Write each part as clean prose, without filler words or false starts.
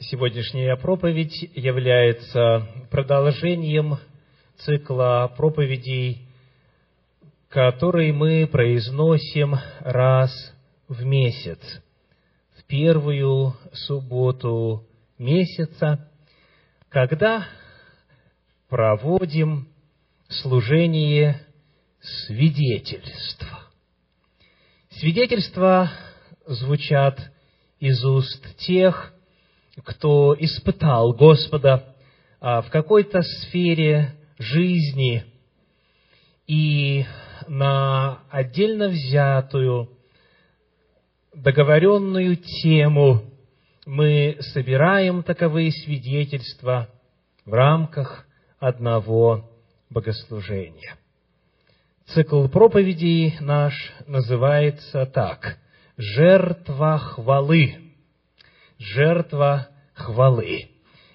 Сегодняшняя проповедь является продолжением цикла проповедей, которые мы произносим раз в месяц, в первую субботу месяца, когда проводим служение свидетельства. Свидетельства звучат из уст тех, кто испытал Господа в какой-то сфере жизни и на отдельно взятую договоренную тему мы собираем таковые свидетельства в рамках одного богослужения. Цикл проповедей наш называется так: «Жертва хвалы». Жертва хвалы.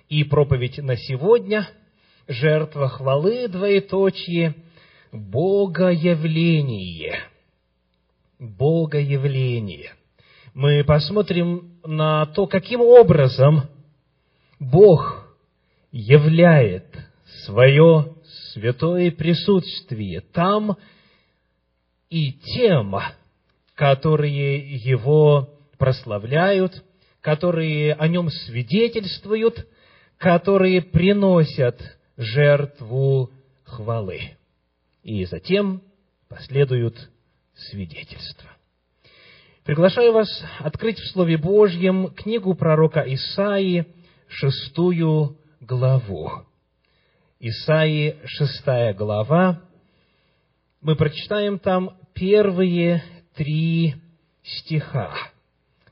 И проповедь на сегодня – жертва хвалы, двоеточие, Богоявление. Богоявление. Мы посмотрим на то, каким образом Бог являет свое святое присутствие там и тем, которые Его прославляют, которые о нем свидетельствуют, которые приносят жертву хвалы. И затем последуют свидетельства. Приглашаю вас открыть в Слове Божьем книгу пророка Исаии, 6 главу. Исаии, 6 глава. Мы прочитаем там первые 3 стиха.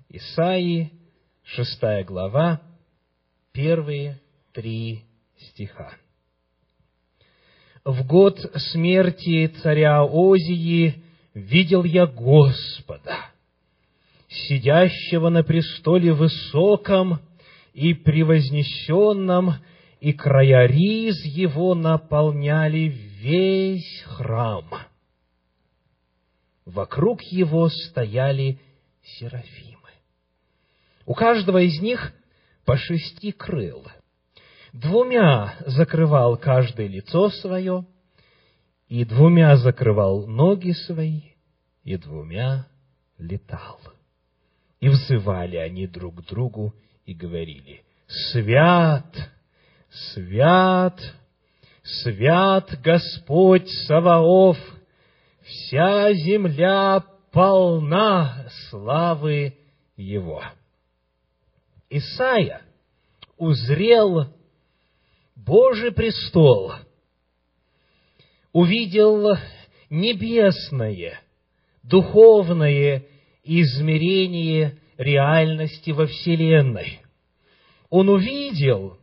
Исаии, 6 глава, первые 3 стиха. «В год смерти царя Озии видел я Господа, сидящего на престоле высоком и превознесенном, и края риз его наполняли весь храм. Вокруг его стояли серафимы. У каждого из них по 6 крыл. 2 закрывал каждое лицо свое, и 2 закрывал ноги свои, и 2 летал. И взывали они друг к другу и говорили: „Свят, свят, свят Господь Саваоф, вся земля полна славы Его“». Исаия узрел Божий престол, увидел небесное, духовное измерение реальности во вселенной. Он увидел,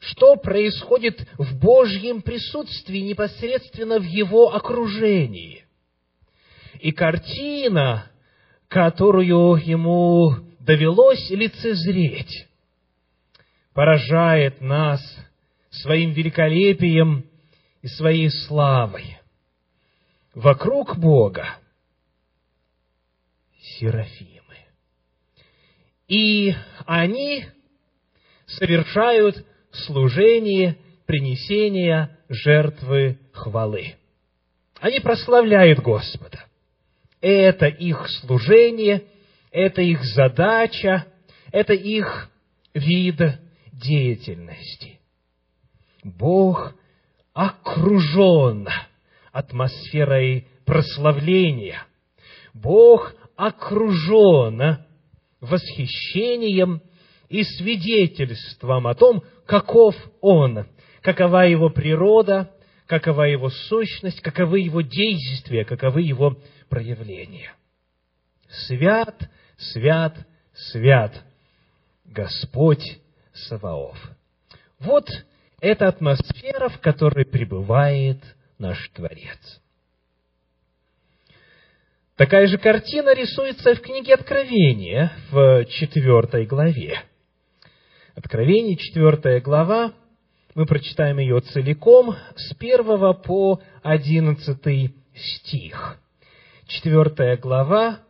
что происходит в Божьем присутствии, непосредственно в его окружении. И картина, которую ему довелось лицезреть, поражает нас своим великолепием и своей славой. Вокруг Бога серафимы. И они совершают служение принесения жертвы хвалы. Они прославляют Господа. Это их служение, это их задача, это их вид деятельности. Бог окружен атмосферой прославления. Бог окружен восхищением и свидетельством о том, каков Он, какова Его природа, какова Его сущность, каковы Его действия, каковы Его проявления. Свят, свят, свят Господь Саваоф. Вот эта атмосфера, в которой пребывает наш Творец. Такая же картина рисуется в книге Откровения в 4 главе. Откровение, 4 глава. Мы прочитаем ее целиком с 1 по 11 стих. 4 глава.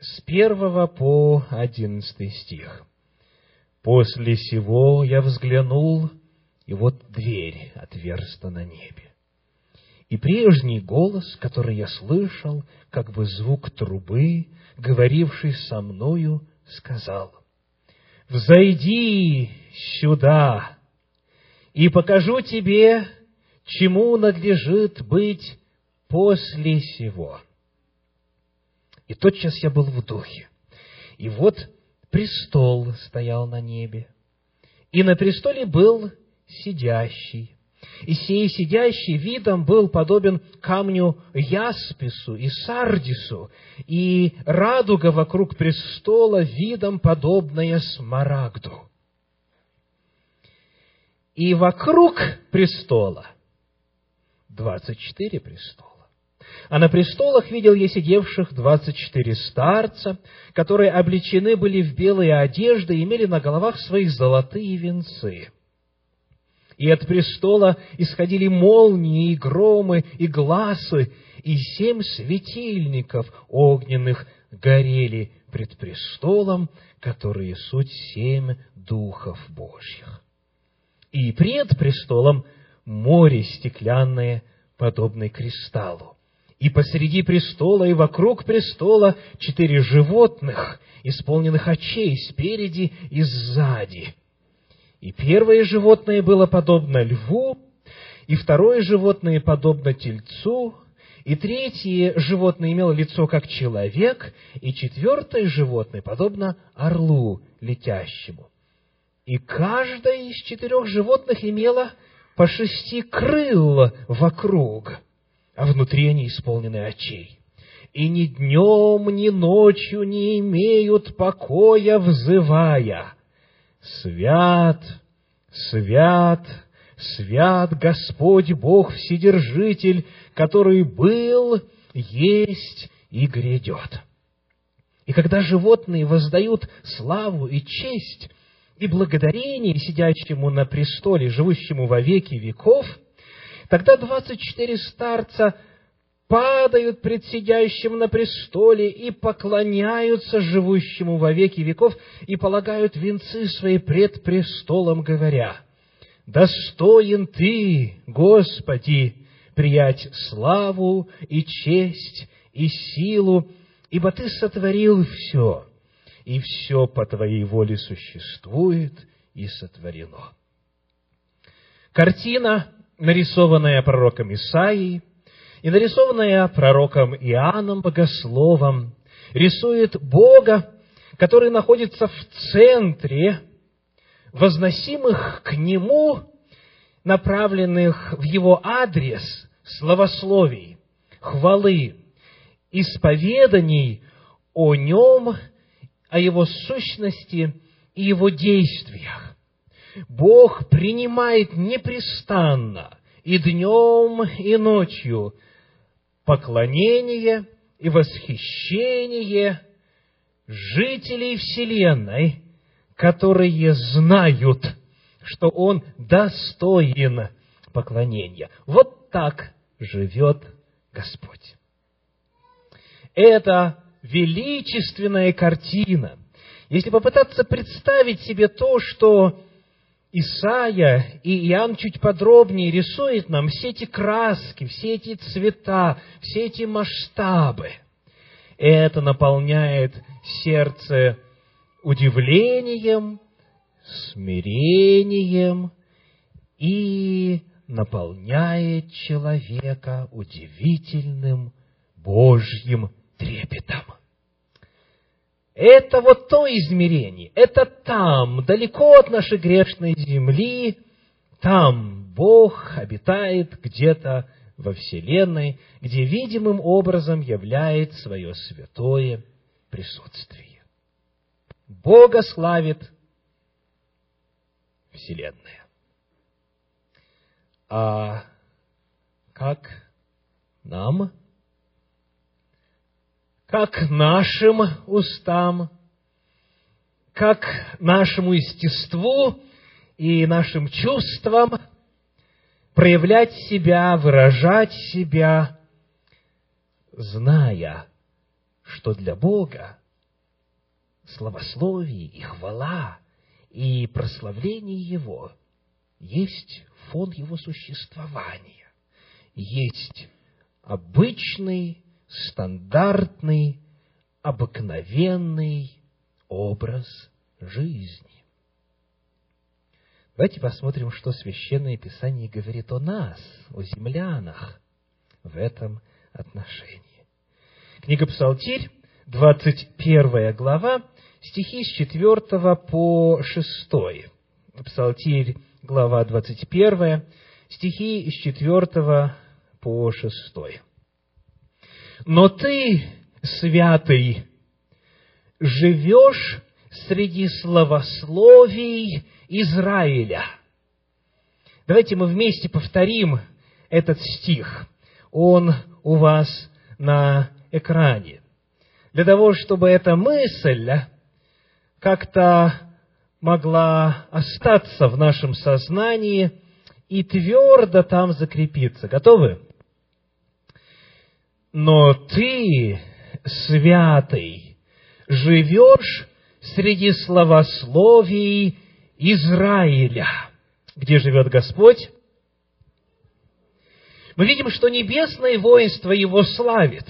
С 1 по 11 стих. После сего я взглянул, и вот дверь отверста на небе. И прежний голос, который я слышал, как бы звук трубы, говоривший со мною, сказал: «Взойди сюда, и покажу тебе, чему надлежит быть после сего». И тотчас я был в духе. И вот престол стоял на небе, и на престоле был сидящий. И сей сидящий видом был подобен камню яспису и сардису, и радуга вокруг престола видом подобная смарагду. И вокруг престола 24 престола. А на престолах видел я сидевших 24 старца, которые облечены были в белые одежды и имели на головах своих золотые венцы. И от престола исходили молнии, и громы, и гласы, и 7 светильников огненных горели пред престолом, которые суть 7 духов Божьих. И пред престолом море стеклянное, подобное кристаллу. И посреди престола и вокруг престола 4 животных, исполненных очей спереди и сзади. И первое животное было подобно льву, и второе животное подобно тельцу, и третье животное имело лицо как человек, и четвертое животное подобно орлу летящему. И каждое из 4 животных имело по 6 крыл вокруг, а внутри они исполнены очей. И ни днем, ни ночью не имеют покоя, взывая: «Свят, свят, свят Господь Бог Вседержитель, который был, есть и грядет». И когда животные воздают славу и честь и благодарение сидящему на престоле, живущему во веки веков, тогда 24 старца падают пред сидящим на престоле и поклоняются живущему во веки веков и полагают венцы свои пред престолом, говоря: «Достоин Ты, Господи, приять славу и честь и силу, ибо Ты сотворил все, и все по Твоей воле существует и сотворено». Картина, нарисованная пророком Исаией и нарисованная пророком Иоанном Богословом, рисует Бога, который находится в центре возносимых к Нему, направленных в Его адрес словословий, хвалы, исповеданий о Нем, о Его сущности и Его действиях. Бог принимает непрестанно и днем, и ночью поклонение и восхищение жителей вселенной, которые знают, что Он достоин поклонения. Вот так живет Господь. Это величественная картина. Если попытаться представить себе то, что Исаия и Иоанн чуть подробнее рисует нам, все эти краски, все эти цвета, все эти масштабы, это наполняет сердце удивлением, смирением и наполняет человека удивительным Божьим трепетом. Это вот то измерение, это там, далеко от нашей грешной земли, там Бог обитает где-то во вселенной, где видимым образом являет свое святое присутствие. Бога славит вселенная. А как нам? Как нашим устам, как нашему естеству и нашим чувствам проявлять себя, выражать себя, зная, что для Бога словословие и хвала, и прославление Его есть фон Его существования, есть обычный, стандартный, обыкновенный образ жизни. Давайте посмотрим, что Священное Писание говорит о нас, о землянах в этом отношении. Книга Псалтирь, 21 глава, стихи с 4 по 6. Псалтирь, глава 21, стихи с 4 по 6. «Но ты, святый, живешь среди славословий Израиля». Давайте мы вместе повторим этот стих. Он у вас на экране. Для того, чтобы эта мысль как-то могла остаться в нашем сознании и твердо там закрепиться. Готовы? «Но ты, святый, живешь среди славословий Израиля». Где живет Господь? Мы видим, что небесное воинство Его славит.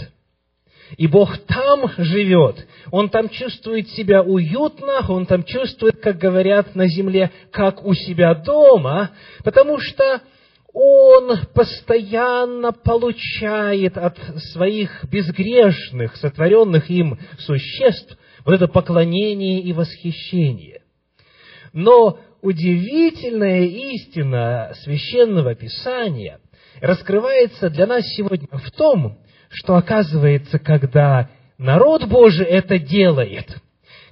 И Бог там живет. Он там чувствует себя уютно, Он там чувствует, как говорят на земле, как у себя дома, потому что Он постоянно получает от своих безгрешных, сотворенных им существ вот это поклонение и восхищение. Но удивительная истина Священного Писания раскрывается для нас сегодня в том, что оказывается, когда народ Божий это делает,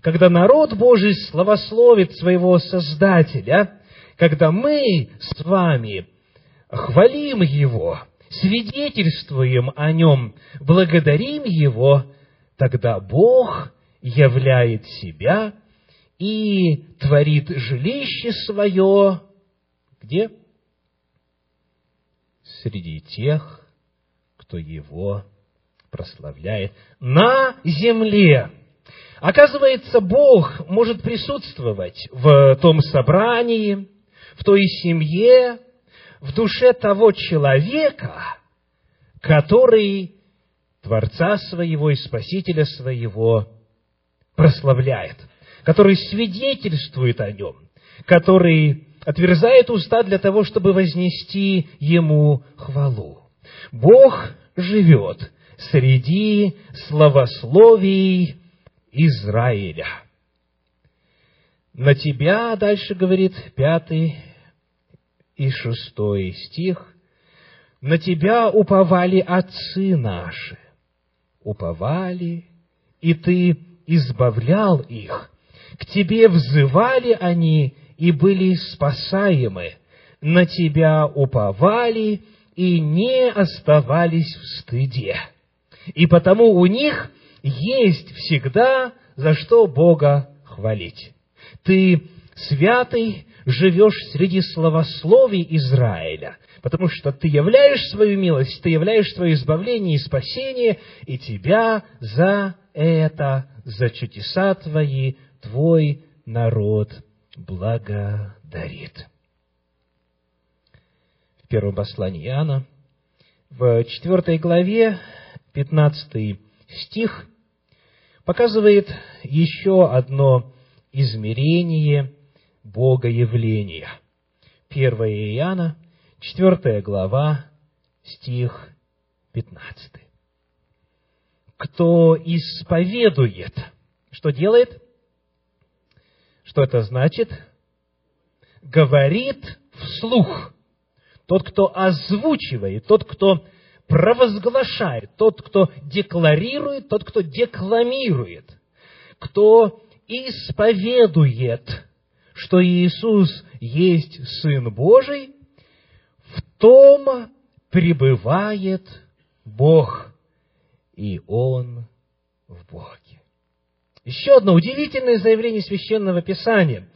когда народ Божий славословит своего Создателя, когда мы с вами хвалим Его, свидетельствуем о Нем, благодарим Его, тогда Бог являет Себя и творит жилище Свое. Где? Среди тех, кто Его прославляет на земле. Оказывается, Бог может присутствовать в том собрании, в той семье, в душе того человека, который Творца своего и Спасителя своего прославляет, который свидетельствует о Нем, который отверзает уста для того, чтобы вознести Ему хвалу. Бог живет среди славословий Израиля. «На тебя», дальше говорит 5 и 6 стих, «на тебя уповали отцы наши, уповали, и ты избавлял их. К тебе взывали они и были спасаемы, на тебя уповали и не оставались в стыде. И потому у них есть всегда за что Бога хвалить. Ты, святый, живешь среди славословий Израиля, потому что ты являешь свою милость, ты являешь свое избавление и спасение, и тебя за это, за чудеса твои, твой народ благодарит». В первом послании Иоанна, в 4 главе, 15 стих, показывает еще одно измерение Богоявления. 1 Иоанна, 4 глава, стих 15. «Кто исповедует», что делает? Что это значит? «Говорит вслух». Тот, кто озвучивает, тот, кто провозглашает, тот, кто декларирует, тот, кто декламирует, кто исповедует, что Иисус есть Сын Божий, в том пребывает Бог, и Он в Боге. Еще одно удивительное заявление Священного Писания.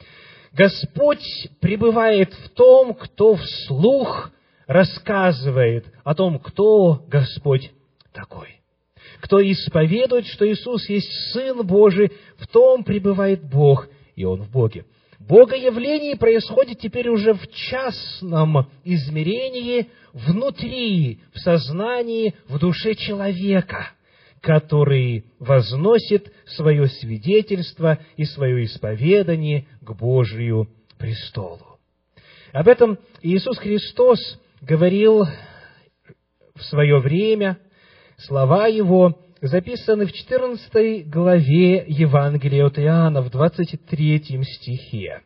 Господь пребывает в том, кто вслух рассказывает о том, кто Господь такой. Кто исповедует, что Иисус есть Сын Божий, в том пребывает Бог, и Он в Боге. Богоявление происходит теперь уже в частном измерении, внутри, в сознании, в душе человека, который возносит свое свидетельство и свое исповедание к Божию престолу. Об этом Иисус Христос говорил в свое время. Слова Его записаны в 14 главе Евангелия от Иоанна, в 23 стихе.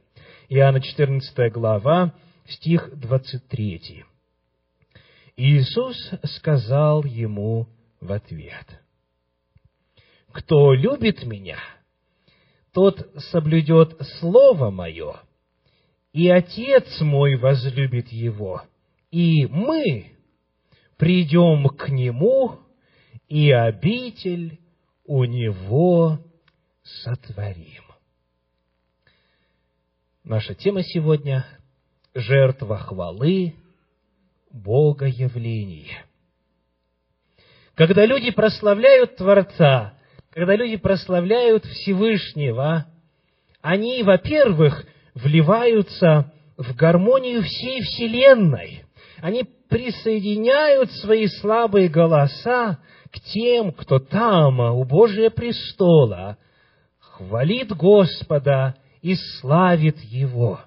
Иоанна 14 глава, стих 23. Иисус сказал ему в ответ: «Кто любит Меня, тот соблюдет Слово Мое, и Отец Мой возлюбит Его, и мы придем к Нему, и обитель у Него сотворим». Наша тема сегодня – жертва хвалы, Богоявление. Когда люди прославляют Творца, когда люди прославляют Всевышнего, они, во-первых, вливаются в гармонию всей вселенной. Они присоединяют свои слабые голоса к тем, кто там, у Божия престола, хвалит Господа и славит Его.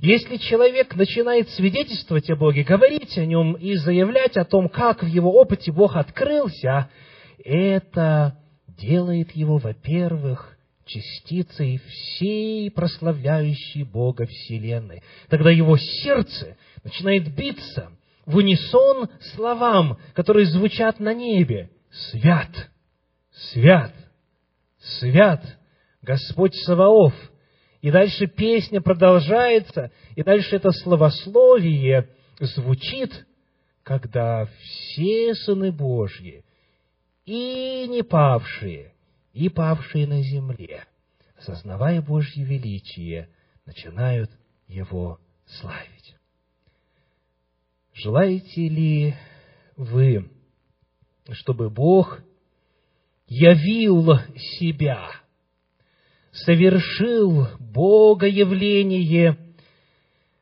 Если человек начинает свидетельствовать о Боге, говорить о Нем и заявлять о том, как в его опыте Бог открылся, это делает его, во-первых, частицей всей прославляющей Бога вселенной. Тогда его сердце начинает биться в унисон словам, которые звучат на небе. «Свят, свят, свят Господь Саваоф». И дальше песня продолжается, и дальше это словословие звучит, когда все сыны Божьи, и не павшие, и павшие на земле, сознавая Божье величие, начинают Его славить. Желаете ли вы, чтобы Бог явил себя, совершил Богоявление,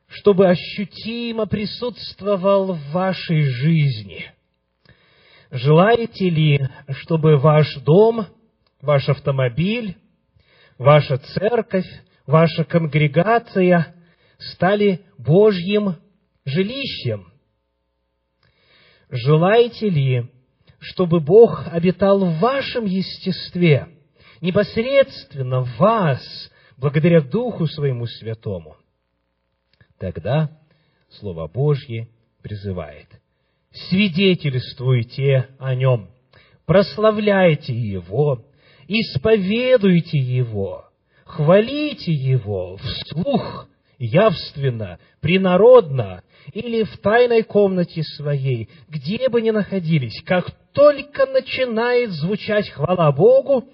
чтобы ощутимо присутствовал в вашей жизни? Желаете ли, чтобы ваш дом, ваш автомобиль, ваша церковь, ваша конгрегация стали Божьим жилищем? Желаете ли, чтобы Бог обитал в вашем естестве, непосредственно в вас, благодаря Духу Своему Святому? Тогда Слово Божье призывает: свидетельствуйте о Нем, прославляйте Его, исповедуйте Его, хвалите Его вслух, явственно, принародно или в тайной комнате своей, где бы ни находились. Как только начинает звучать хвала Богу,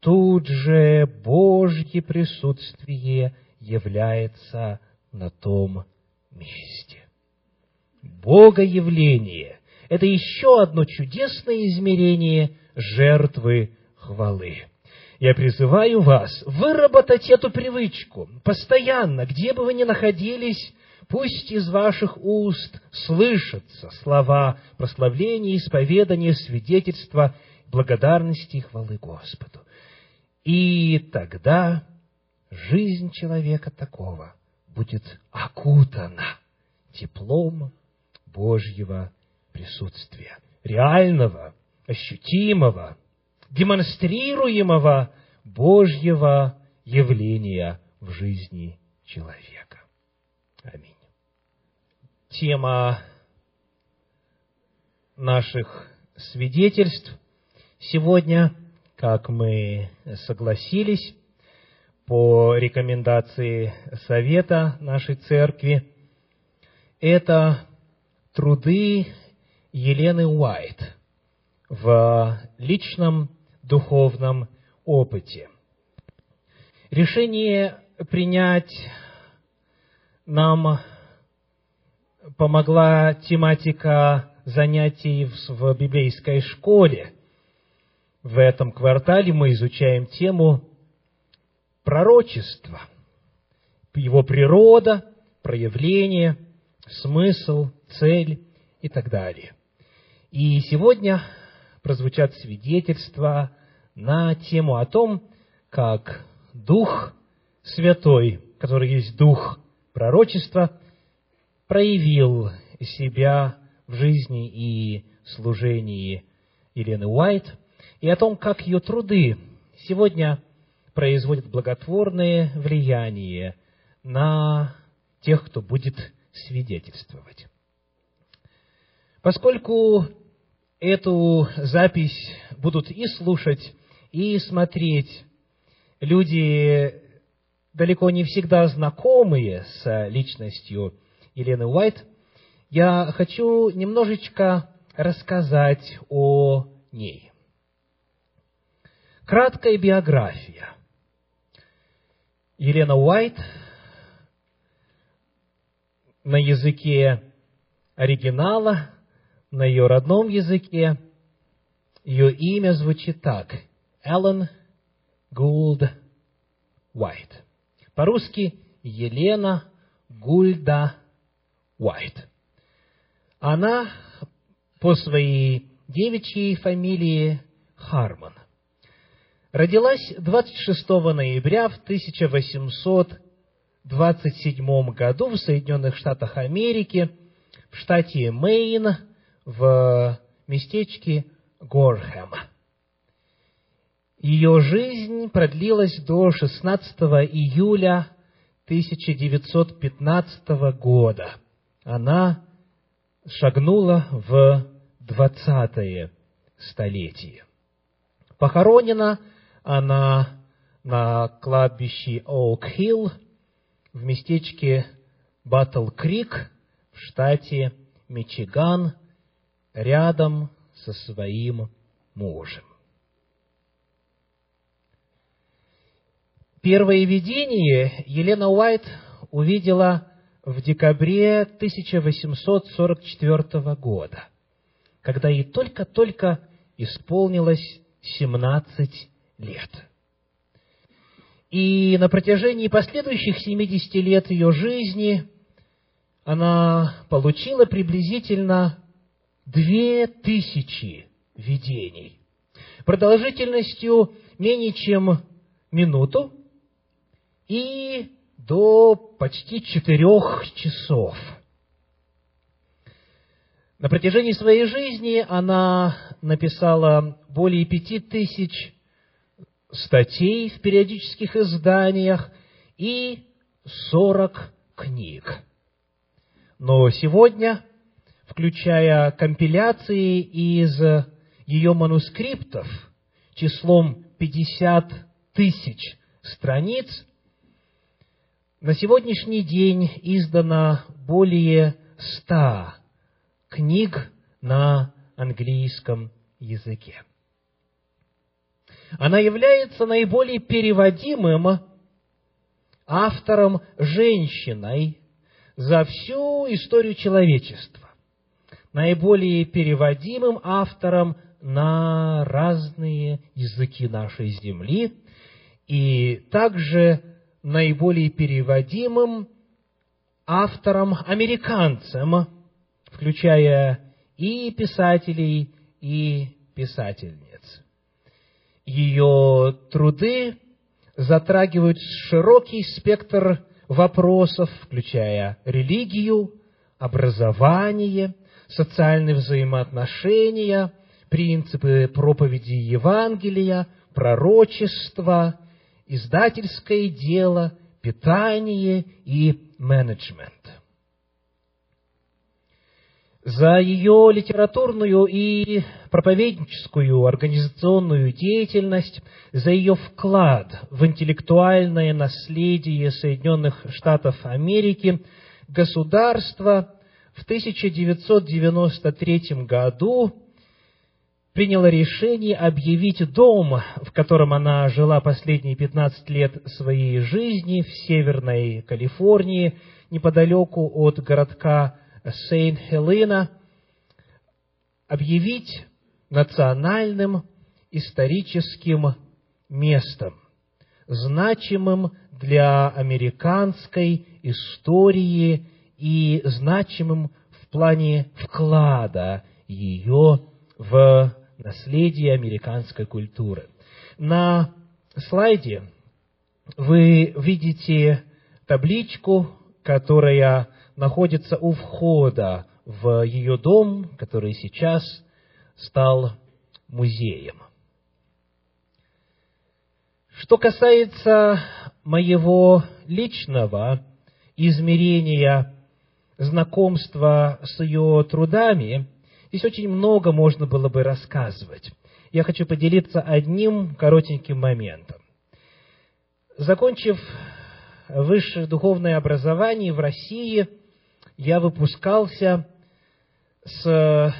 тут же Божье присутствие является на том месте. Богоявление – это еще одно чудесное измерение жертвы хвалы. Я призываю вас выработать эту привычку постоянно, где бы вы ни находились. Пусть из ваших уст слышатся слова прославления, исповедания, свидетельства, благодарности и хвалы Господу. И тогда жизнь человека такого будет окутана теплом Божьего присутствия, реального, ощутимого, демонстрируемого Божьего явления в жизни человека. Аминь. Тема наших свидетельств сегодня, как мы согласились по рекомендации совета нашей церкви, это труды Эллены Уайт в личном духовном опыте. Решение принять нам помогла тематика занятий в библейской школе. В этом квартале мы изучаем тему пророчества. его природа, проявление, смысл, цель и так далее. И сегодня прозвучат свидетельства на тему о том, как Дух Святой, который есть Дух пророчества, проявил себя в жизни и служении Эллены Уайт, и о том, как ее труды сегодня производят благотворное влияние на тех, кто будет свидетельствовать. Поскольку эту запись будут и слушать, и смотреть люди, далеко не всегда знакомые с личностью Эллены Уайт, я хочу немножечко рассказать о ней. Краткая биография. Эллена Уайт на языке оригинала, на ее родном языке, ее имя звучит так: Эллен Гулд Уайт. По-русски Елена Гульда Уайт. Она по своей девичьей фамилии Хармон. Родилась 26 ноября в 1827 году в Соединенных Штатах Америки, в штате Мэйн, в местечке Горхэм. Ее жизнь продлилась до 16 июля 1915 года. Она шагнула в 20-е столетие. Похоронена она на кладбище Oak Hill в местечке Баттл-Крик в штате Мичиган, рядом со своим мужем. Первое видение Елена Уайт увидела в декабре 1844 года, когда ей только-только исполнилось 17 лет. И на протяжении последующих 70 лет ее жизни она получила приблизительно 2000 видений, продолжительностью менее чем минуту и до почти 4 часов. На протяжении своей жизни она написала более 5000 статей в периодических изданиях и 40 книг. Но сегодня, включая компиляции из ее манускриптов числом 50 тысяч страниц, на сегодняшний день издано более 100 книг на английском языке. Она является наиболее переводимым автором женщиной за всю историю человечества, наиболее переводимым автором на разные языки нашей земли и также наиболее переводимым автором-американцем, включая и писателей, и писательниц. Ее труды затрагивают широкий спектр вопросов, включая религию, образование, социальные взаимоотношения, принципы проповеди Евангелия, пророчества, издательское дело, питание и менеджмент. За ее литературную и проповедническую организационную деятельность, за ее вклад в интеллектуальное наследие Соединенных Штатов Америки государство в 1993 году приняло решение объявить дом, в котором она жила последние 15 лет своей жизни, в Северной Калифорнии, неподалеку от городка Сейнт-Хелена, объявить национальным историческим местом, значимым для американской истории и значимым в плане вклада ее в наследие американской культуры. На слайде вы видите табличку, которая находится у входа в ее дом, который сейчас стал музеем. Что касается моего личного измерения знакомства с ее трудами, здесь очень много можно было бы рассказывать. Я хочу поделиться одним коротеньким моментом. Закончив высшее духовное образование в России, я выпускался со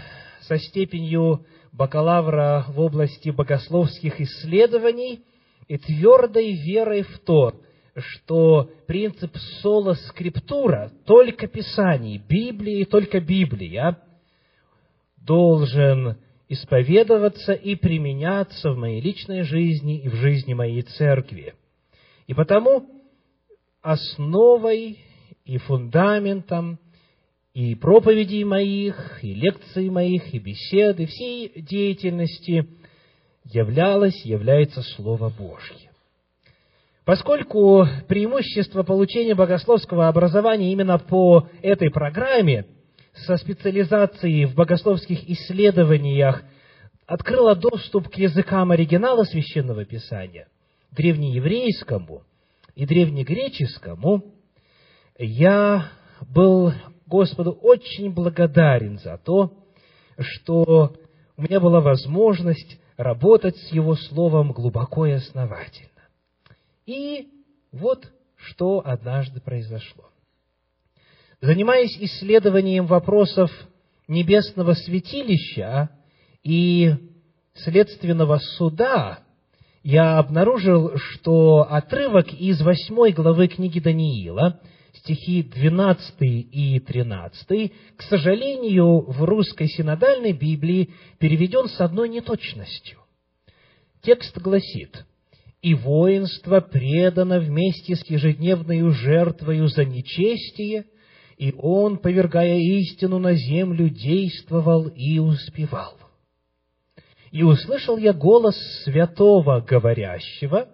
степенью бакалавра в области богословских исследований и твердой верой в то, что принцип сола скриптура, только Писание, Библии, только Библия, должен исповедоваться и применяться в моей личной жизни и в жизни моей церкви. И потому основой и фундаментом и проповедей моих, и лекций моих, и бесед, и всей деятельности является Слово Божье. Поскольку преимущество получения богословского образования именно по этой программе со специализацией в богословских исследованиях открыло доступ к языкам оригинала Священного Писания, древнееврейскому и древнегреческому, я был Господу очень благодарен за то, что у меня была возможность работать с Его Словом глубоко и основательно. И вот что однажды произошло. Занимаясь исследованием вопросов небесного святилища и следственного суда, я обнаружил, что отрывок из 8 главы книги Даниила, стихи 12 и 13, к сожалению, в русской синодальной Библии переведен с одной неточностью. Текст гласит: «И воинство предано вместе с ежедневною жертвою за нечестие, и он, повергая истину на землю, действовал и успевал. И услышал я голос святого говорящего,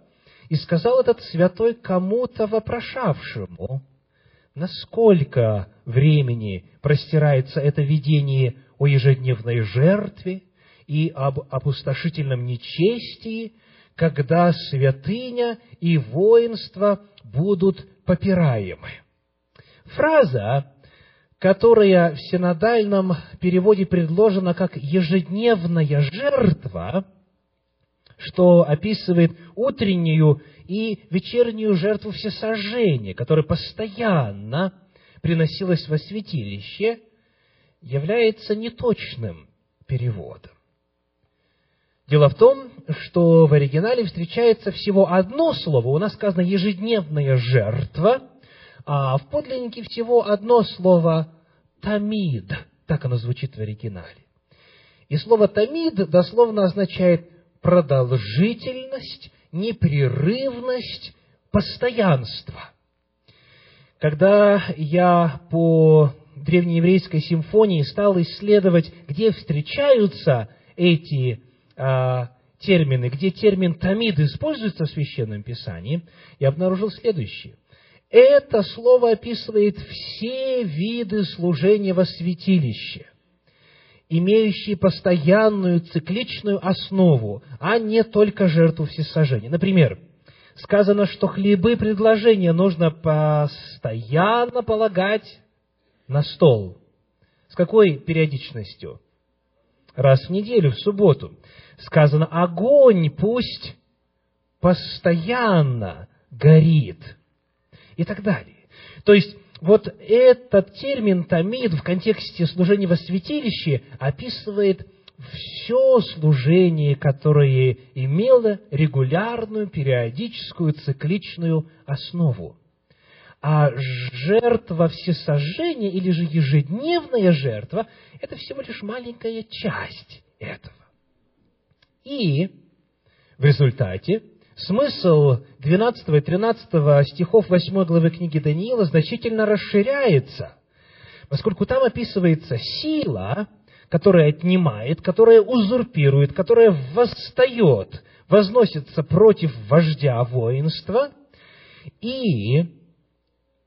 и сказал этот святой кому-то вопрошавшему: насколько времени простирается это видение о ежедневной жертве и об опустошительном нечестии, когда святыня и воинство будут попираемы». Фраза, которая в синодальном переводе предложена как «ежедневная жертва», что описывает утреннюю и вечернюю жертву всесожжения, которая постоянно приносилась во святилище, является неточным переводом. Дело в том, что в оригинале встречается всего одно слово. У нас сказано «ежедневная жертва», а в подлиннике всего одно слово «тамид». Так оно звучит в оригинале. И слово «тамид» дословно означает продолжительность, непрерывность, постоянство. Когда я по древнееврейской симфонии стал исследовать, где встречаются эти термины, где термин «тамид» используется в Священном Писании, я обнаружил следующее. Это слово описывает все виды служения во святилище, имеющие постоянную цикличную основу, а не только жертву всесожжения. Например, сказано, что хлебы предложения нужно постоянно полагать на стол. С какой периодичностью? Раз в неделю, в субботу. Сказано, огонь пусть постоянно горит. И так далее. То есть, вот этот термин «тамид» в контексте служения во святилище описывает все служение, которое имело регулярную, периодическую, цикличную основу. А жертва всесожжения, или же ежедневная жертва, это всего лишь маленькая часть этого. И в результате Смысл 12 и 13 стихов 8 главы книги Даниила значительно расширяется, поскольку там описывается сила, которая отнимает, которая узурпирует, которая восстает, возносится против вождя воинства и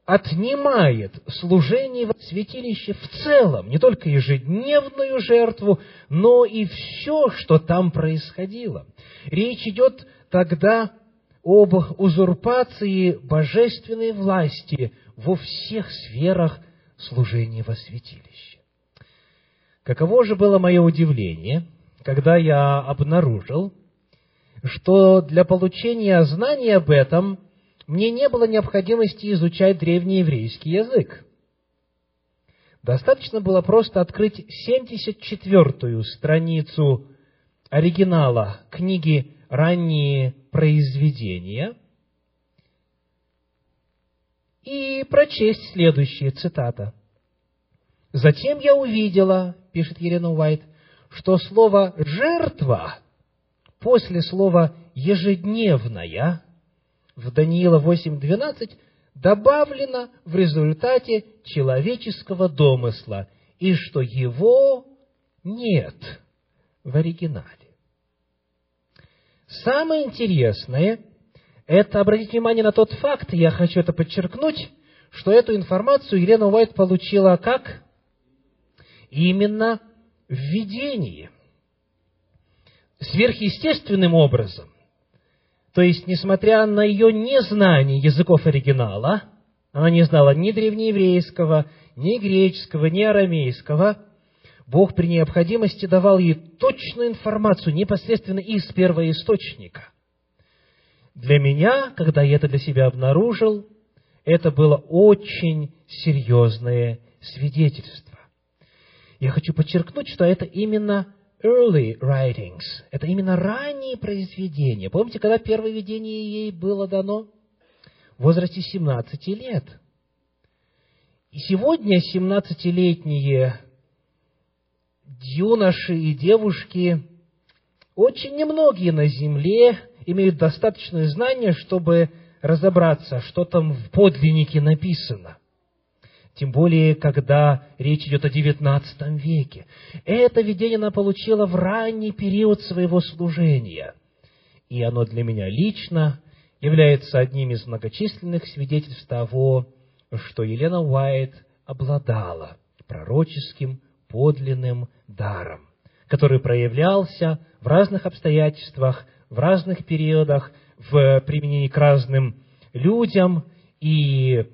отнимает служение в святилище в целом, не только ежедневную жертву, но и все, что там происходило. Речь идет тогда об узурпации божественной власти во всех сферах служения во святилище. Каково же было мое удивление, когда я обнаружил, что для получения знаний об этом мне не было необходимости изучать древнееврейский язык. Достаточно было просто открыть 74-ю страницу оригинала книги «Ранние произведения» и прочесть следующие цитаты. «Затем я увидела, — пишет Эллен Уайт, — что слово «жертва» после слова «ежедневная» в Даниила 8:12 добавлено в результате человеческого домысла, и что его нет в оригинале. Самое интересное – это обратить внимание на тот факт, я хочу это подчеркнуть, что эту информацию Эллен Уайт получила как? Именно в видении. Сверхъестественным образом. То есть, несмотря на ее незнание языков оригинала, она не знала ни древнееврейского, ни греческого, ни арамейского, Бог при необходимости давал ей точную информацию непосредственно из первоисточника. Для меня, когда я это для себя обнаружил, это было очень серьезное свидетельство. Я хочу подчеркнуть, что это именно early writings, это именно ранние произведения. Помните, когда первое видение ей было дано? В возрасте 17 лет. И сегодня 17-летние юноши и девушки, очень немногие на земле имеют достаточное знание, чтобы разобраться, что там в подлиннике написано. Тем более, когда речь идет о 19 веке. Это видение она получила в ранний период своего служения. И оно для меня лично является одним из многочисленных свидетельств того, что Эллен Уайт обладала пророческим подлинным даром, который проявлялся в разных обстоятельствах, в разных периодах, в применении к разным людям и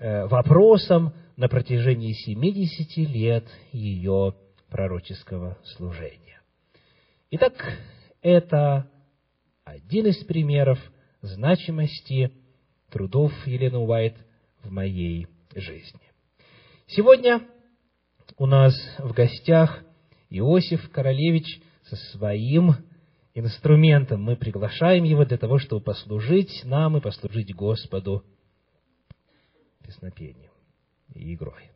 вопросам, на протяжении 70 лет ее пророческого служения. Итак, это один из примеров значимости трудов Эллен Уайт в моей жизни. Сегодня у нас в гостях Иосиф Королевич со своим инструментом. Мы приглашаем его для того, чтобы послужить нам и послужить Господу песнопением и игрой.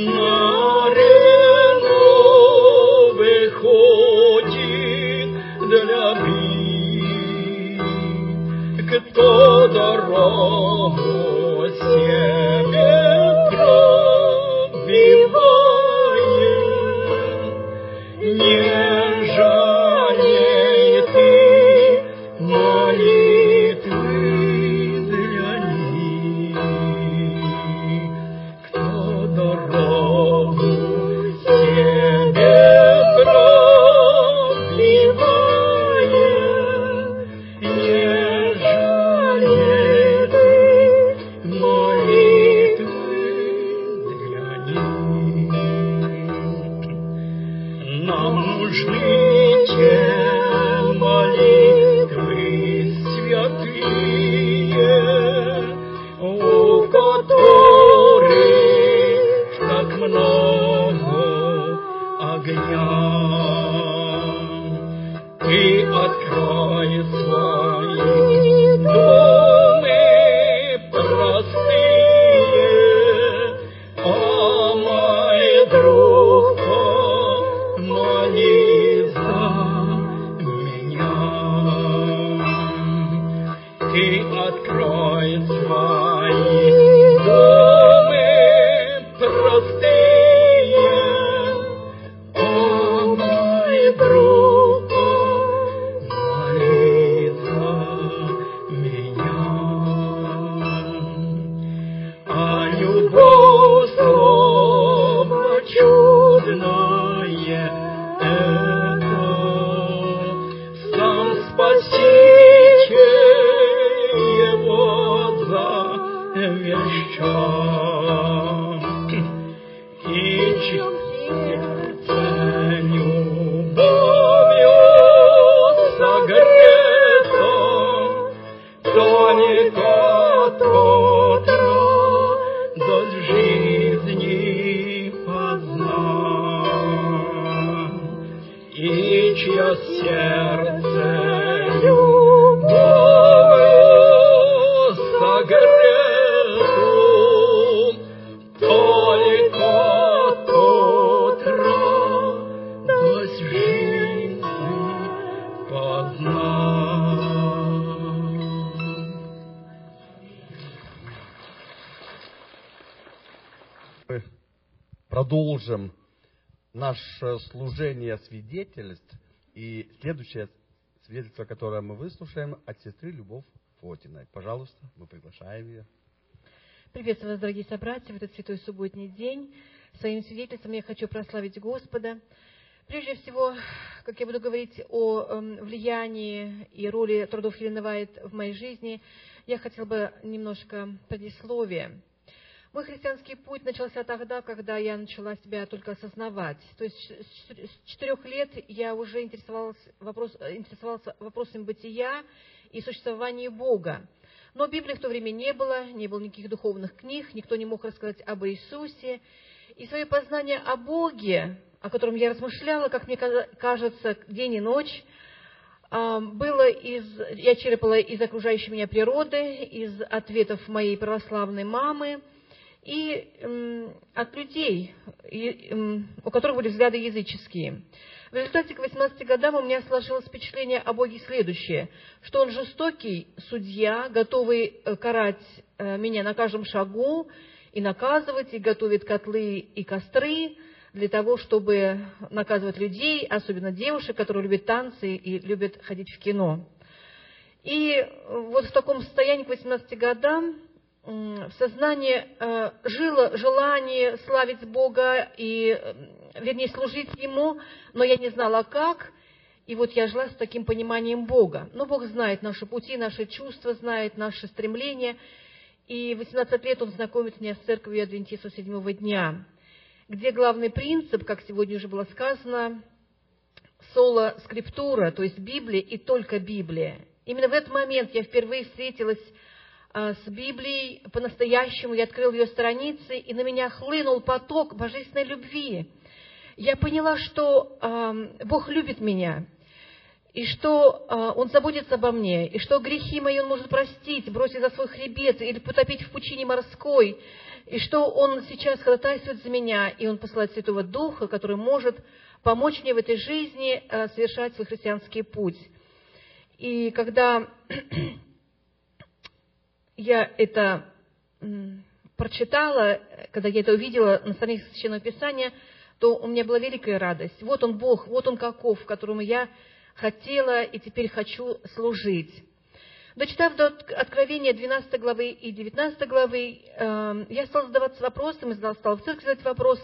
No. Один для них, кто дорогу себе пробивает, не жалеет и молитвы для них, кто дорогу себе Продолжим наше служение свидетельств. И следующее свидетельство, которое мы выслушаем, от сестры Любовь Фотиной. Пожалуйста, мы приглашаем ее. Приветствую вас, дорогие собратья, в этот святой субботний день. Своим свидетельством я хочу прославить Господа. Прежде всего, как я буду говорить о влиянии и роли трудов Елены Уайт в моей жизни, я хотела бы немножко предисловия. Мой христианский путь начался тогда, когда я начала себя только осознавать. То есть с 4 лет я уже интересовалась вопросом бытия и существования Бога. Но Библии в то время не было никаких духовных книг, никто не мог рассказать об Иисусе. И свои познания о Боге, о котором я размышляла, как мне кажется, день и ночь, я черпала из окружающей меня природы, из ответов моей православной мамы и от людей, у которых были взгляды языческие. В результате к 18 годам у меня сложилось впечатление о Боге следующее, что Он жестокий судья, готовый карать меня на каждом шагу и наказывать, и готовит котлы и костры для того, чтобы наказывать людей, особенно девушек, которые любят танцы и любят ходить в кино. И вот в таком состоянии к 18 годам в сознании жило желание славить Бога и, вернее, служить Ему, но я не знала как, и вот я жила с таким пониманием Бога. Но Бог знает наши пути, наши чувства, знает наши стремления, и в 18 лет Он знакомит меня с церковью адвентистов седьмого дня, где главный принцип, как сегодня уже было сказано, соло скриптура, то есть Библия и только Библия. Именно в этот момент я впервые встретилась с Библией по-настоящему, я открыл ее страницы, и на меня хлынул поток божественной любви. Я поняла, что Бог любит меня, и что Он заботится обо мне, и что грехи мои Он может простить, бросить за свой хребет или потопить в пучине морской, и что Он сейчас ходатайствует за меня, и Он посылает Святого Духа, который может помочь мне в этой жизни совершать свой христианский путь. И когда я это прочитала, когда я это увидела на страницах Священного Писания, то у меня была великая радость. Вот он Бог, вот он каков, которому я хотела и теперь хочу служить. Дочитав до Откровения 12 главы и 19 главы, я стала задаваться вопросом, и стала в церкви задать вопрос,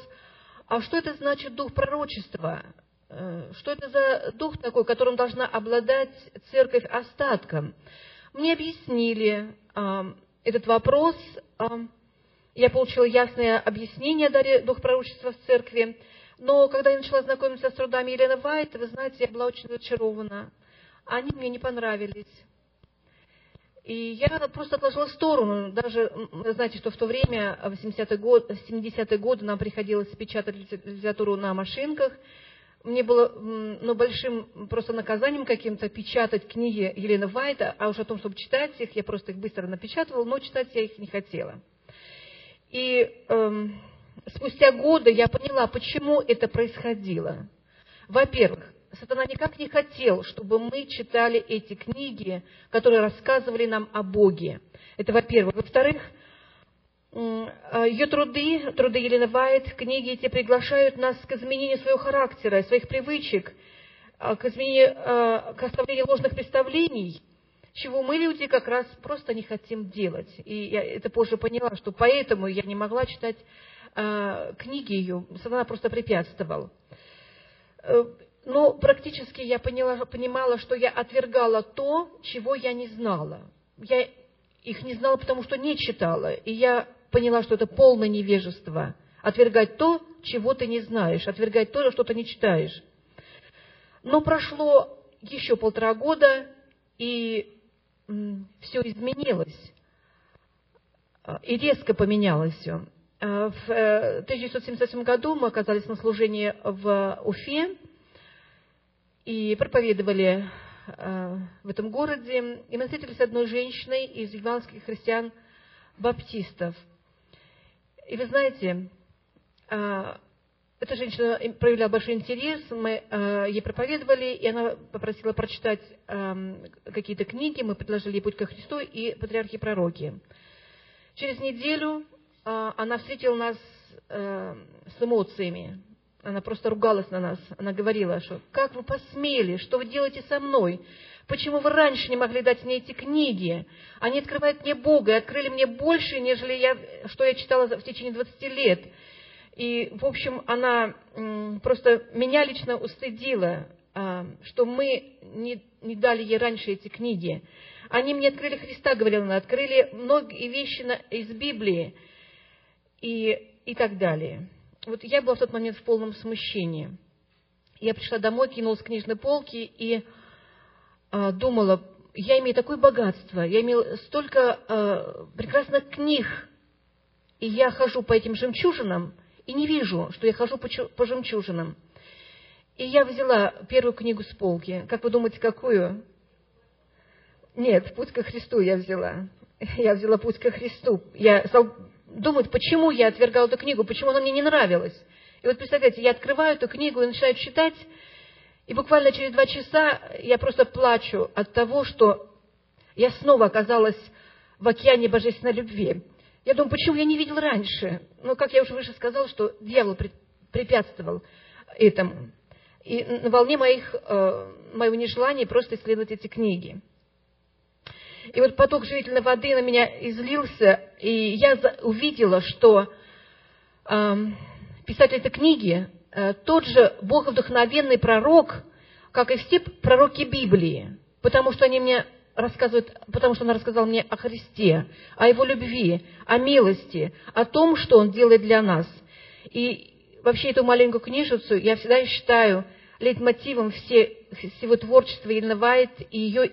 а что это значит дух пророчества? Что это за дух такой, которым должна обладать церковь остатком? Мне объяснили этот вопрос, я получила ясное объяснение о даре дух пророчества в церкви, но когда я начала знакомиться с трудами Эллены Уайт, вы знаете, я была очень разочарована. Они мне не понравились. И я просто отложила в сторону. Даже, вы знаете, что в то время, в 70-е годы, нам приходилось печатать литературу на машинках. Мне было большим просто наказанием каким-то печатать книги Эллены Уайт, а уж о том, чтобы читать их, я просто их быстро напечатывала, но читать я их не хотела. И спустя годы я поняла, почему это происходило. Во-первых, сатана никак не хотел, чтобы мы читали эти книги, которые рассказывали нам о Боге. Это во-первых. Во-вторых, ее труды Эллены Уайт, книги эти приглашают нас к изменению своего характера, своих привычек, к изменению, к оставлению ложных представлений, чего мы, люди, как раз просто не хотим делать. И я это позже поняла, что поэтому я не могла читать книги ее, сатана просто препятствовал. Но практически я понимала, что я отвергала то, чего я не знала. Я их не знала, потому что не читала. И я поняла, что это полное невежество. Отвергать то, чего ты не знаешь. Отвергать то, что ты не читаешь. Но прошло еще 1,5 года, и все изменилось. И резко поменялось все. В 1977 году мы оказались на служении в Уфе. И проповедовали в этом городе, и мы встретились с одной женщиной из евангельских христиан-баптистов. И вы знаете, эта женщина проявляла большой интерес, мы ей проповедовали, и она попросила прочитать какие-то книги, мы предложили ей «Путь ко Христу» и «Патриархи и пророки». Через неделю она встретила нас с эмоциями. Она просто ругалась на нас. Она говорила, что «Как вы посмели? Что вы делаете со мной? Почему вы раньше не могли дать мне эти книги? Они открывают мне Бога и открыли мне больше, нежели что я читала в течение 20 лет». И, в общем, она просто меня лично устыдила, что мы не дали ей раньше эти книги. «Они мне открыли Христа», — говорила она, — «открыли многие вещи из Библии» и так далее». Вот я была в тот момент в полном смущении. Я пришла домой, кинулась к книжной полке и думала, я имею такое богатство, я имею столько прекрасных книг, и я хожу по этим жемчужинам и не вижу, что я хожу по жемчужинам. И я взяла первую книгу с полки. Как вы думаете, какую? Нет, «Путь ко Христу» я взяла. Я взяла «Путь ко Христу». Я думать, почему я отвергала эту книгу, почему она мне не нравилась. И вот, представляете, я открываю эту книгу и начинаю читать, и буквально через 2 часа я просто плачу от того, что я снова оказалась в океане божественной любви. Я думаю, почему я не видела раньше? Но, как я уже выше сказала, что дьявол препятствовал этому. И на волне моего нежелания просто исследовать эти книги. И вот поток живительной воды на меня излился, и я увидела, что писатель этой книги тот же боговдохновенный пророк, как и все пророки Библии, потому что она рассказала мне о Христе, о Его любви, о милости, о том, что Он делает для нас. И вообще эту маленькую книжицу я всегда считаю лейтмотивом всего творчества Эллены Уайт и ее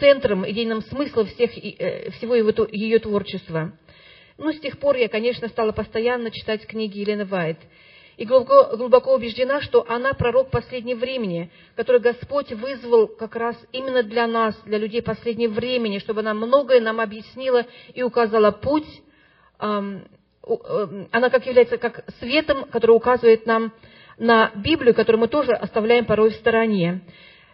центром, идейным смыслом всего ее творчества. Но с тех пор я, конечно, стала постоянно читать книги Эллены Уайт. И глубоко убеждена, что она пророк последнего времени, который Господь вызвал как раз именно для нас, для людей последнего времени, чтобы она многое нам объяснила и указала путь. Она является светом, который указывает нам на Библию, которую мы тоже оставляем порой в стороне.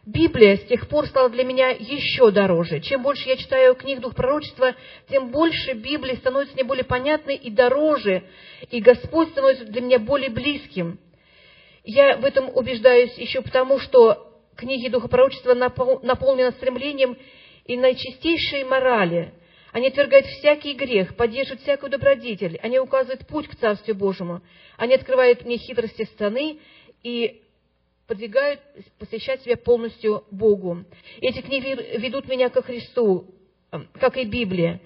Библия с тех пор стала для меня еще дороже. Чем больше я читаю книг Дух Пророчества, тем больше Библия становится мне более понятной и дороже, и Господь становится для меня более близким. Я в этом убеждаюсь еще потому, что книги Духа Пророчества наполнены стремлением и наичистейшей морали. Они отвергают всякий грех, поддерживают всякую добродетель, они указывают путь к Царству Божьему, они открывают мне хитрости страны и подвигают посвящать себя полностью Богу. Эти книги ведут меня ко Христу, как и Библия.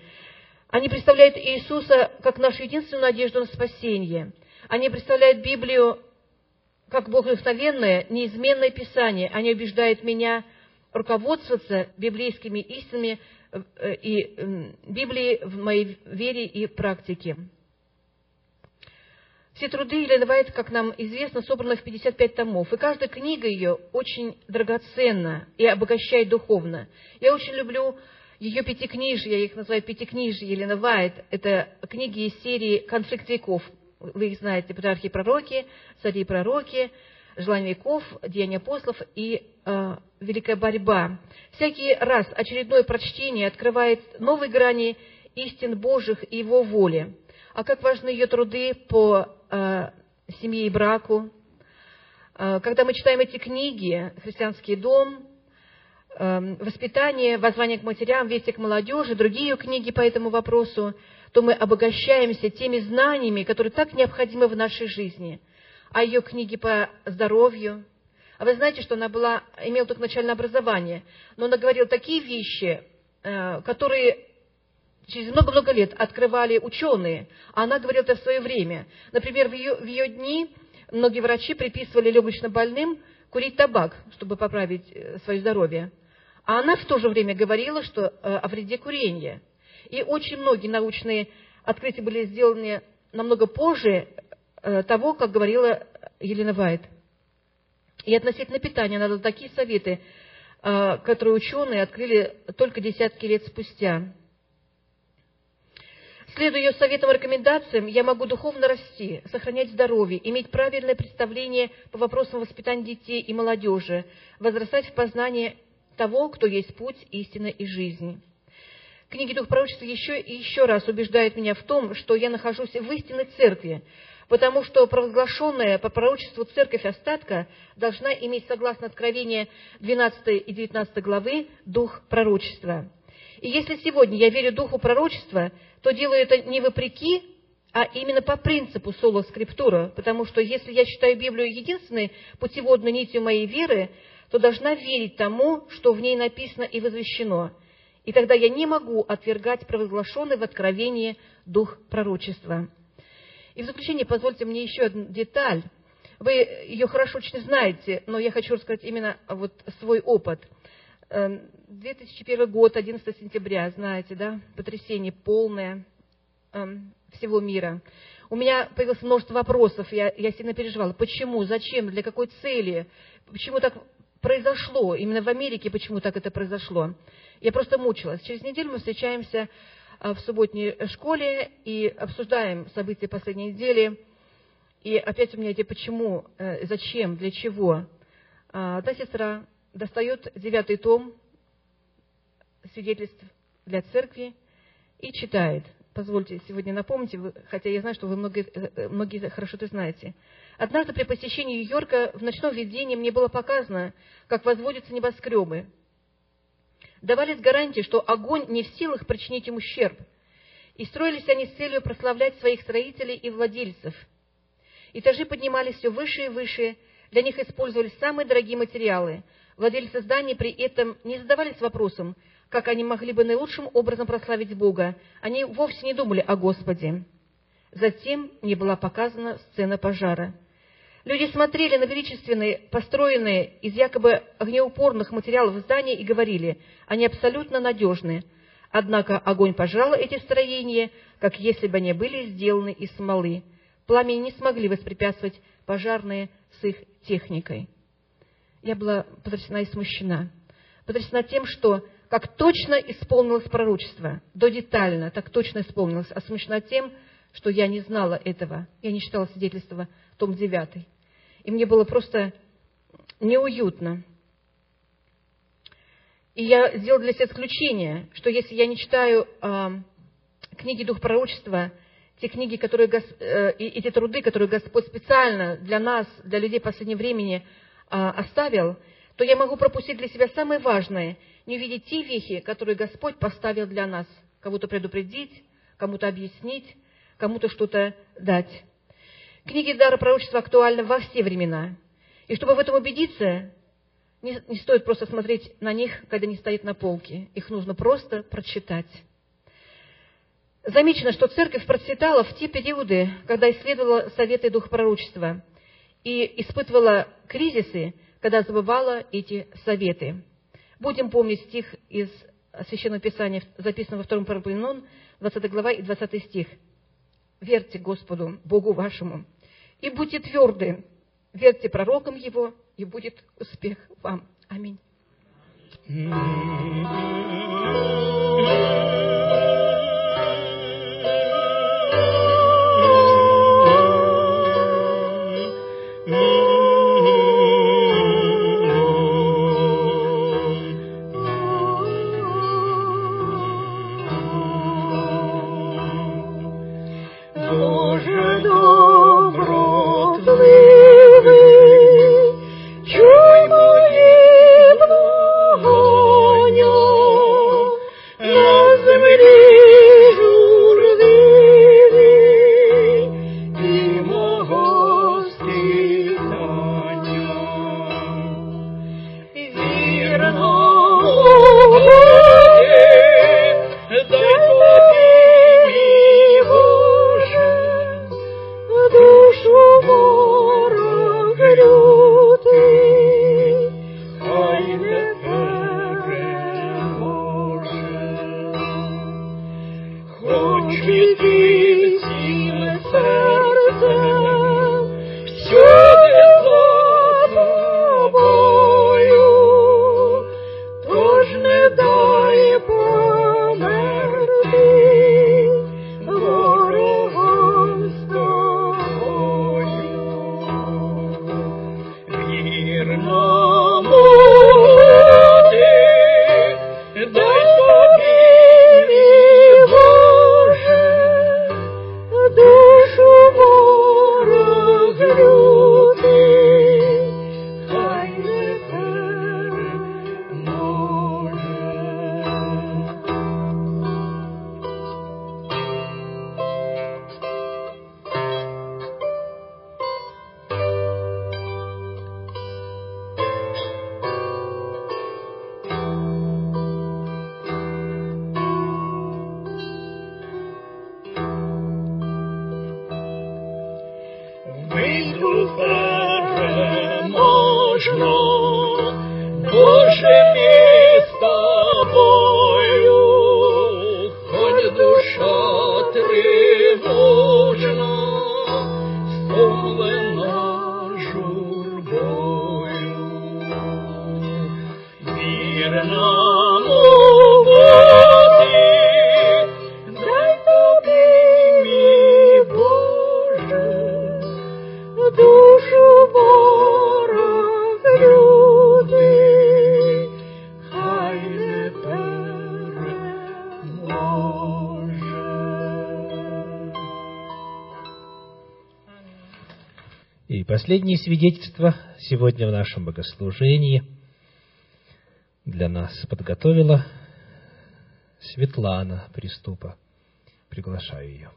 Они представляют Иисуса как нашу единственную надежду на спасение. Они представляют Библию как богословенное, неизменное Писание. Они убеждают меня руководствоваться библейскими истинами и Библией в моей вере и практике. Все труды Эллен Уайт, как нам известно, собраны в 55 томов, и каждая книга ее очень драгоценна и обогащает духовно. Я очень люблю ее пятикнижие, я их называю пятикнижие Эллен Уайт. Это книги из серии «Конфликт веков». Вы их знаете: «Патриархи и пророки», «Цари и пророки», «Желания веков», «Деяния апостолов» и «Великая борьба». Всякий раз очередное прочтение открывает новые грани истин Божьих и Его воли. А как важны ее труды по семье и браку. Когда мы читаем эти книги: «Христианский дом», «Воспитание», «Воззвание к матерям», «Вести к молодежи», другие книги по этому вопросу, то мы обогащаемся теми знаниями, которые так необходимы в нашей жизни. А ее книги по здоровью. А вы знаете, что она имела только начальное образование, но она говорила такие вещи, которые через много-много лет открывали ученые, а она говорила это в свое время. Например, в ее дни многие врачи приписывали легочно больным курить табак, чтобы поправить свое здоровье. А она в то же время говорила, что о вреде курения. И очень многие научные открытия были сделаны намного позже того, как говорила Эллен Уайт. И относительно питания она дала такие советы, которые ученые открыли только десятки лет спустя. Следуя ее советам и рекомендациям, я могу духовно расти, сохранять здоровье, иметь правильное представление по вопросам воспитания детей и молодежи, возрастать в познании того, кто есть путь, истина и жизнь. Книги Духа Пророчества еще и еще раз убеждают меня в том, что я нахожусь в истинной церкви, потому что провозглашенная по пророчеству церковь остатка должна иметь, согласно Откровению 12 и 19 главы, дух пророчества. И если сегодня я верю духу пророчества, то делаю это не вопреки, а именно по принципу соло скриптура, потому что если я считаю Библию единственной путеводной нитью моей веры, то должна верить тому, что в ней написано и возвещено. И тогда я не могу отвергать провозглашенный в Откровении дух пророчества. И в заключение позвольте мне еще одну деталь. Вы ее хорошо очень знаете, но я хочу рассказать именно вот свой опыт. 2001 год, 11 сентября, знаете, да, потрясение полное всего мира. У меня появилось множество вопросов, я сильно переживала. Почему, зачем, для какой цели, почему так произошло, именно в Америке почему так это произошло. Я просто мучилась. Через неделю мы встречаемся в субботней школе и обсуждаем события последней недели. И опять у меня эти почему, зачем, для чего. Одна сестра достает 9 том свидетельств для церкви и читает. Позвольте сегодня напомнить, хотя я знаю, что вы многие хорошо это знаете. «Однажды при посещении Нью-Йорка в ночном видении мне было показано, как возводятся небоскребы. Давались гарантии, что огонь не в силах причинить им ущерб. И строились они с целью прославлять своих строителей и владельцев. Этажи поднимались все выше и выше, для них использовались самые дорогие материалы. Владельцы зданий при этом не задавались вопросом, как они могли бы наилучшим образом прославить Бога. Они вовсе не думали о Господе. Затем мне была показана сцена пожара. Люди смотрели на величественные, построенные из якобы огнеупорных материалов здания и говорили: они абсолютно надежны. Однако огонь пожрал эти строения, как если бы они были сделаны из смолы. Пламени не смогли воспрепятствовать пожарные с их техникой». Я была потрясена и смущена. Потрясена тем, что как точно исполнилось пророчество, додетально, так точно исполнилось, а смущена тем, что я не знала этого. Я не читала свидетельства, том 9. и мне было просто неуютно. И я сделала для себя исключение, что если я не читаю книги Дух Пророчества, те книги, которые и те труды, которые Господь специально для нас, для людей последнего времени оставил, то я могу пропустить для себя самое важное, не увидеть те вехи, которые Господь поставил для нас, кому-то предупредить, кому-то объяснить, кому-то что-то дать. Книги дара пророчества актуальны во все времена. И чтобы в этом убедиться, не стоит просто смотреть на них, когда они стоят на полке. Их нужно просто прочитать. Замечено, что церковь процветала в те периоды, когда исследовала советы дух пророчества и испытывала кризисы, когда забывала эти советы. Будем помнить стих из Священного Писания, записанного во втором Паралипоменон, 20 глава и 20 стих. «Верьте Господу, Богу вашему, и будьте тверды, верьте пророкам Его, и будет успех вам». Аминь. Последнее свидетельство сегодня в нашем богослужении для нас подготовила Светлана Приступа. Приглашаю ее.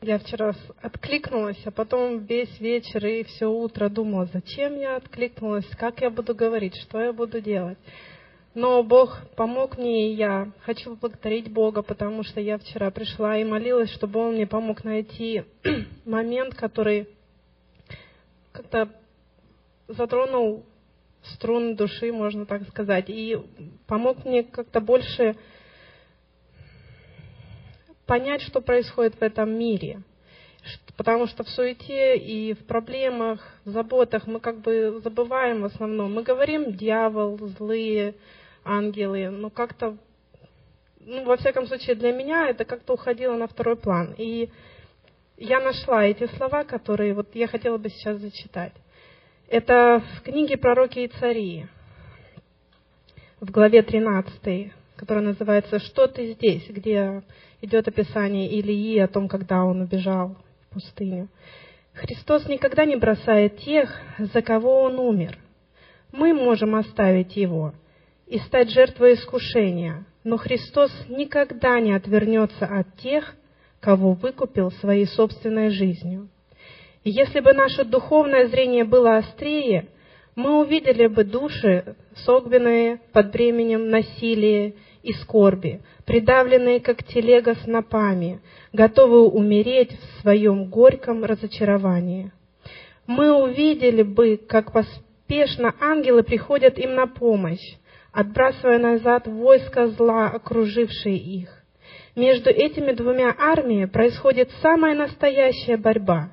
Я вчера откликнулась, а потом весь вечер и все утро думала, зачем я откликнулась, как я буду говорить, что я буду делать. Но Бог помог мне, и я хочу поблагодарить Бога, потому что я вчера пришла и молилась, чтобы Он мне помог найти момент, который как-то затронул струны души, можно так сказать, и помог мне как-то больше понять, что происходит в этом мире. Потому что в суете и в проблемах, в заботах мы как бы забываем в основном. Мы говорим «дьявол», «злые ангелы», но как-то, во всяком случае, для меня это как-то уходило на второй план. И я нашла эти слова, которые вот я хотела бы сейчас зачитать. Это в книге «Пророки и цари», в главе 13, которая называется «Что ты здесь?», где идет описание Илии о том, когда он убежал в пустыню. Христос никогда не бросает тех, за кого он умер. Мы можем оставить его и стать жертвой искушения, но Христос никогда не отвернется от тех, кого выкупил своей собственной жизнью. И если бы наше духовное зрение было острее, мы увидели бы души, согбенные под бременем насилия и скорби, придавленные, как телега, снопами, готовые умереть в своем горьком разочаровании. Мы увидели бы, как поспешно ангелы приходят им на помощь, отбрасывая назад войско зла, окружившие их. Между этими двумя армиями происходит самая настоящая борьба,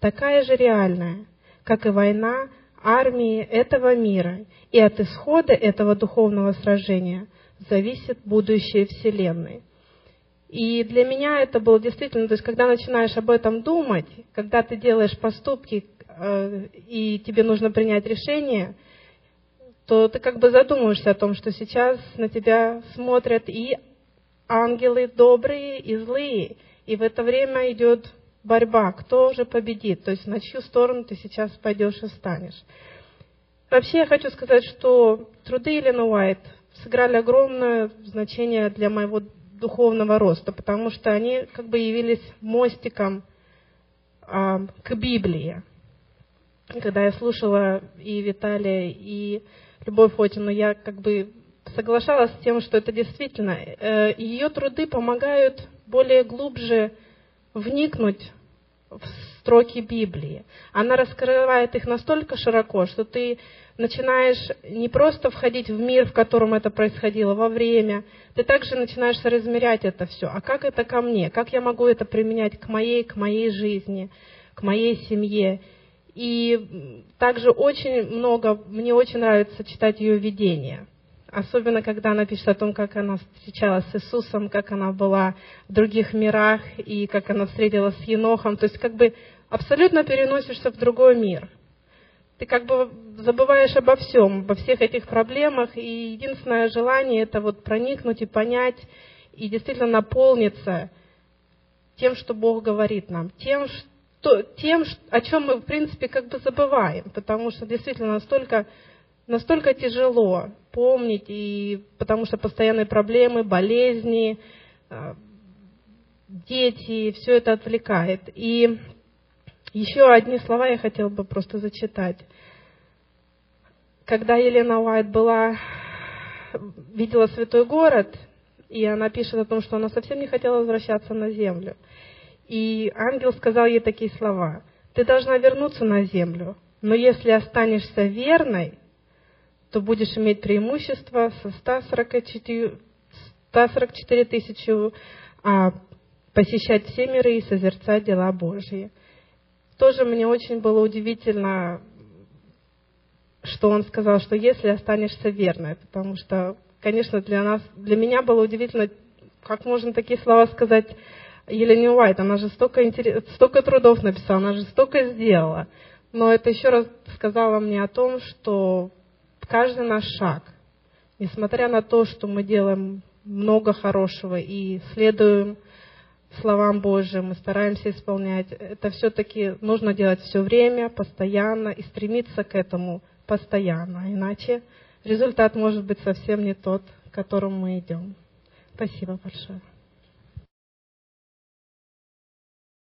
такая же реальная, как и война армии этого мира, и от исхода этого духовного сражения зависит будущее Вселенной. И для меня это было действительно, то есть когда начинаешь об этом думать, когда ты делаешь поступки и тебе нужно принять решение, то ты как бы задумываешься о том, что сейчас на тебя смотрят и ангелы добрые и злые, и в это время идет борьба, кто же победит, то есть на чью сторону ты сейчас пойдешь и станешь. Вообще я хочу сказать, что труды Эллен Уайт сыграли огромное значение для моего духовного роста, потому что они как бы явились мостиком к Библии. Когда я слушала и Виталия, и Любовь Фотину, я как бы соглашалась с тем, что это действительно, ее труды помогают более глубже вникнуть в строки Библии. Она раскрывает их настолько широко, что ты начинаешь не просто входить в мир, в котором это происходило, во время, ты также начинаешь соразмерять это все. А как это ко мне? Как я могу это применять к моей жизни, к моей семье? И также мне очень нравится читать ее видения. Особенно, когда она пишет о том, как она встречалась с Иисусом, как она была в других мирах, и как она встретилась с Енохом. То есть, как бы абсолютно переносишься в другой мир. Ты как бы забываешь обо всем, обо всех этих проблемах, и единственное желание – это вот проникнуть и понять, и действительно наполниться тем, что Бог говорит нам, тем, о чем мы, в принципе, как бы забываем, потому что действительно настолько тяжело помнить, и потому что постоянные проблемы, болезни, дети, все это отвлекает. И еще одни слова я хотела бы просто зачитать. Когда Эллен Уайт видела святой город, и она пишет о том, что она совсем не хотела возвращаться на землю. И ангел сказал ей такие слова: «Ты должна вернуться на землю, но если останешься верной, то будешь иметь преимущество со 144 тысячи посещать все миры и созерцать дела Божьи». Тоже мне очень было удивительно, что он сказал, что если останешься верной, потому что, конечно, для меня было удивительно, как можно такие слова сказать Эллен Уайт. Она же столько трудов написала, она же столько сделала. Но это еще раз сказала мне о том, что каждый наш шаг, несмотря на то, что мы делаем много хорошего и следуем словам Божьим, мы стараемся исполнять, это все-таки нужно делать все время, постоянно, и стремиться к этому постоянно. Иначе результат может быть совсем не тот, к которому мы идем. Спасибо большое.